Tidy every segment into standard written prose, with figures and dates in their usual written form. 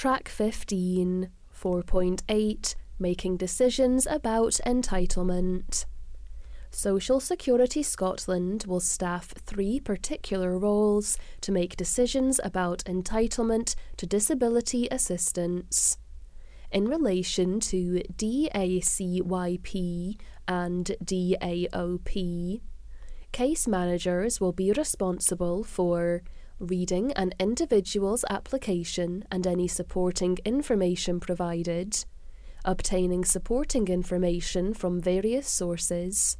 Track 15, 4.8, Making Decisions about Entitlement. Social Security Scotland will staff 3 particular roles to make decisions about entitlement to disability assistance. In relation to DACYP and DAOP, case managers will be responsible for reading an individual's application and any supporting information provided, obtaining supporting information from various sources,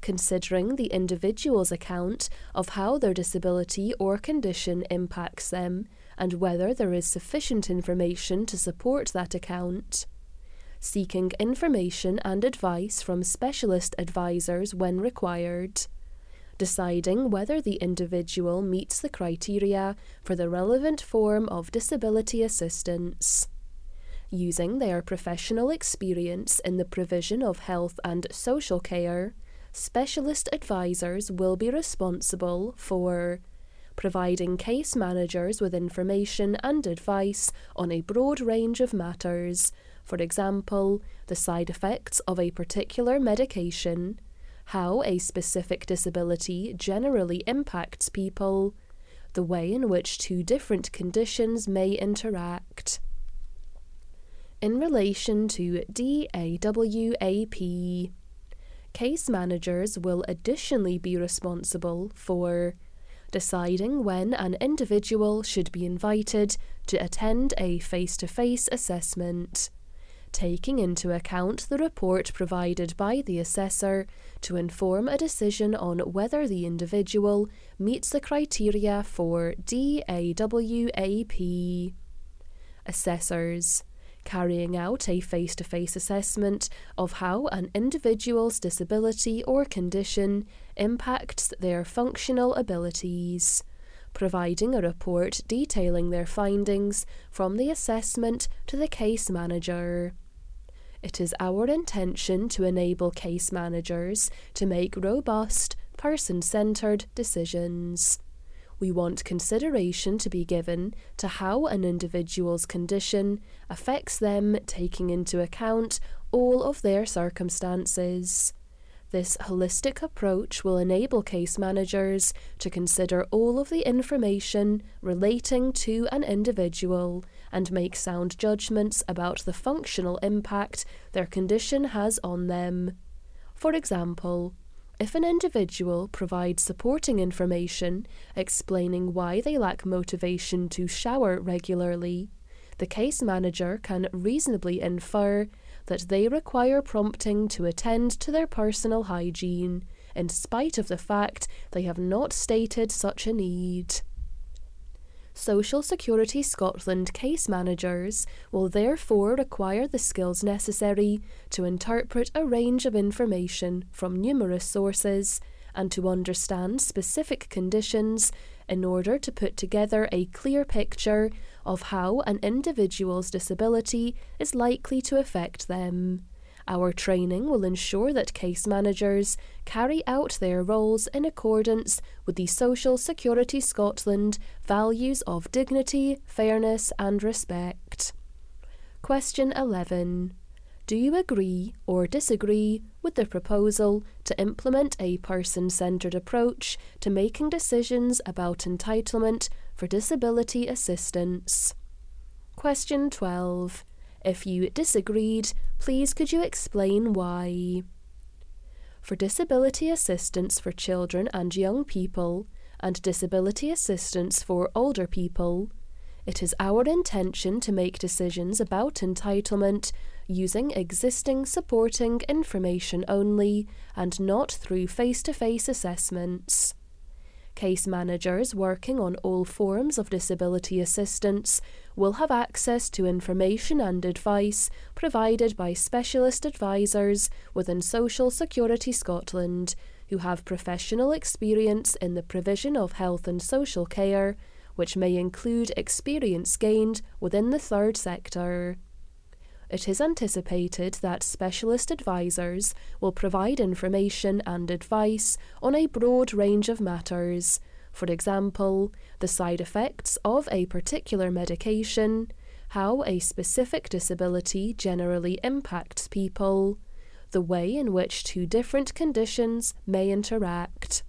considering the individual's account of how their disability or condition impacts them and whether there is sufficient information to support that account, seeking information and advice from specialist advisors when required, deciding whether the individual meets the criteria for the relevant form of disability assistance, using their professional experience in the provision of health and social care. Specialist advisors will be responsible for providing case managers with information and advice on a broad range of matters, for example, the side effects of a particular medication, how a specific disability generally impacts people, the way in which 2 different conditions may interact. In relation to DAWAP, case managers will additionally be responsible for deciding when an individual should be invited to attend a face-to-face assessment, taking into account the report provided by the assessor to inform a decision on whether the individual meets the criteria for DAWAP. Assessors carrying out a face-to-face assessment of how an individual's disability or condition impacts their functional abilities, providing a report detailing their findings from the assessment to the case manager. It is our intention to enable case managers to make robust, person-centred decisions. We want consideration to be given to how an individual's condition affects them, taking into account all of their circumstances. This holistic approach will enable case managers to consider all of the information relating to an individual and make sound judgments about the functional impact their condition has on them. For example, if an individual provides supporting information explaining why they lack motivation to shower regularly, the case manager can reasonably infer that they require prompting to attend to their personal hygiene, in spite of the fact they have not stated such a need. Social Security Scotland case managers will therefore require the skills necessary to interpret a range of information from numerous sources and to understand specific conditions in order to put together a clear picture of how an individual's disability is likely to affect them. Our training will ensure that case managers carry out their roles in accordance with the Social Security Scotland values of dignity, fairness and respect. Question 11. Do you agree or disagree with the proposal to implement a person-centred approach to making decisions about entitlement for disability assistance? Question 12. If you disagreed, please could you explain why? For disability assistance for children and young people, and disability assistance for older people, it is our intention to make decisions about entitlement using existing supporting information only and not through face-to-face assessments. Case managers working on all forms of disability assistance will have access to information and advice provided by specialist advisors within Social Security Scotland, who have professional experience in the provision of health and social care, which may include experience gained within the third sector. It is anticipated that specialist advisors will provide information and advice on a broad range of matters, for example, the side effects of a particular medication, how a specific disability generally impacts people, the way in which two different conditions may interact.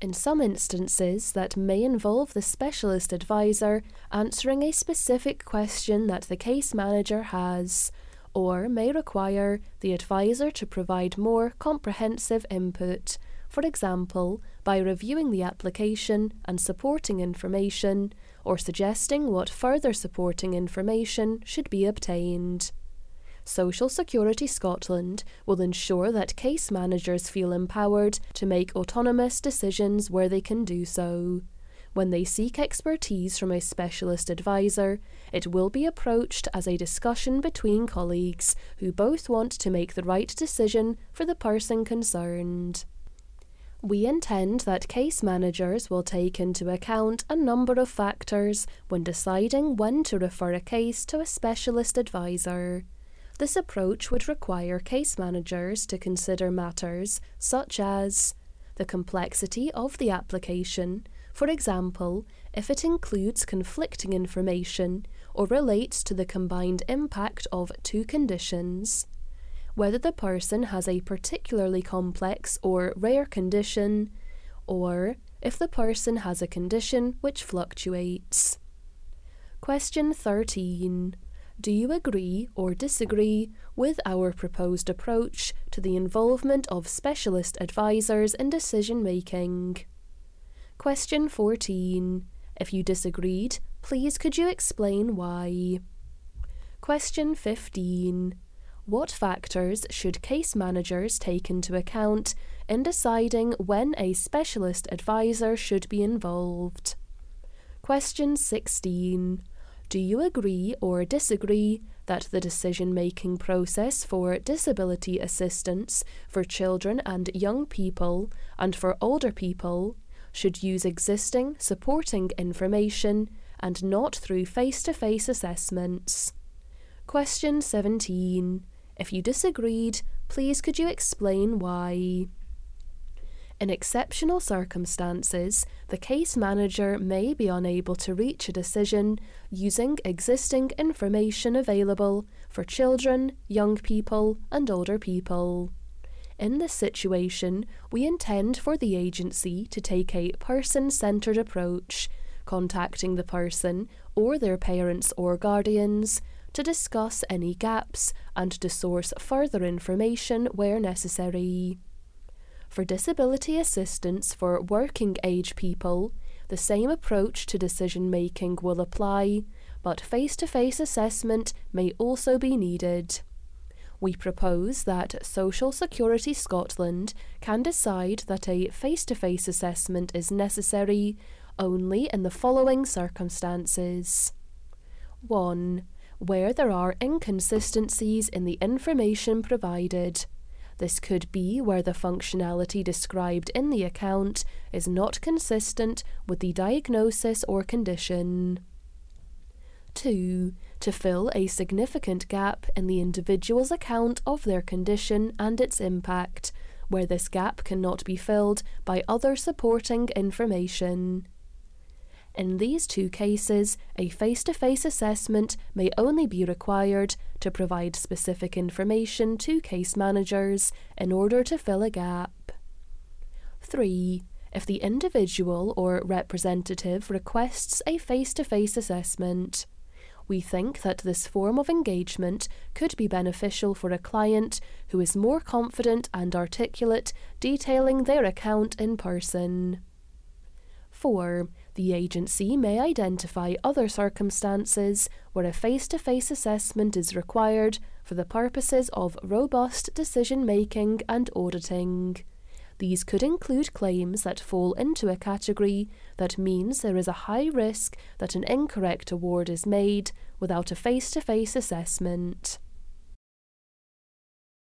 In some instances, that may involve the specialist advisor answering a specific question that the case manager has, or may require the advisor to provide more comprehensive input, for example, by reviewing the application and supporting information, or suggesting what further supporting information should be obtained. Social Security Scotland will ensure that case managers feel empowered to make autonomous decisions where they can do so. When they seek expertise from a specialist advisor, it will be approached as a discussion between colleagues who both want to make the right decision for the person concerned. We intend that case managers will take into account a number of factors when deciding when to refer a case to a specialist advisor. This approach would require case managers to consider matters such as the complexity of the application, for example, if it includes conflicting information or relates to the combined impact of two conditions, whether the person has a particularly complex or rare condition, or if the person has a condition which fluctuates. Question 13. Do you agree or disagree with our proposed approach to the involvement of specialist advisors in decision-making? Question 14. If you disagreed, please could you explain why? Question 15. What factors should case managers take into account in deciding when a specialist advisor should be involved? Question 16. Do you agree or disagree that the decision-making process for disability assistance for children and young people, and for older people, should use existing supporting information and not through face-to-face assessments? Question 17. If you disagreed, please could you explain why? In exceptional circumstances, the case manager may be unable to reach a decision using existing information available for children, young people, and older people. In this situation, we intend for the agency to take a person-centred approach, contacting the person or their parents or guardians to discuss any gaps and to source further information where necessary. For disability assistance for working-age people, the same approach to decision-making will apply, but face-to-face assessment may also be needed. We propose that Social Security Scotland can decide that a face-to-face assessment is necessary only in the following circumstances. 1. Where there are inconsistencies in the information provided. This could be where the functionality described in the account is not consistent with the diagnosis or condition. 2. To fill a significant gap in the individual's account of their condition and its impact, where this gap cannot be filled by other supporting information. In these two cases, a face-to-face assessment may only be required to provide specific information to case managers in order to fill a gap. 3. If the individual or representative requests a face-to-face assessment, we think that this form of engagement could be beneficial for a client who is more confident and articulate detailing their account in person. 4. The agency may identify other circumstances where a face-to-face assessment is required for the purposes of robust decision-making and auditing. These could include claims that fall into a category that means there is a high risk that an incorrect award is made without a face-to-face assessment.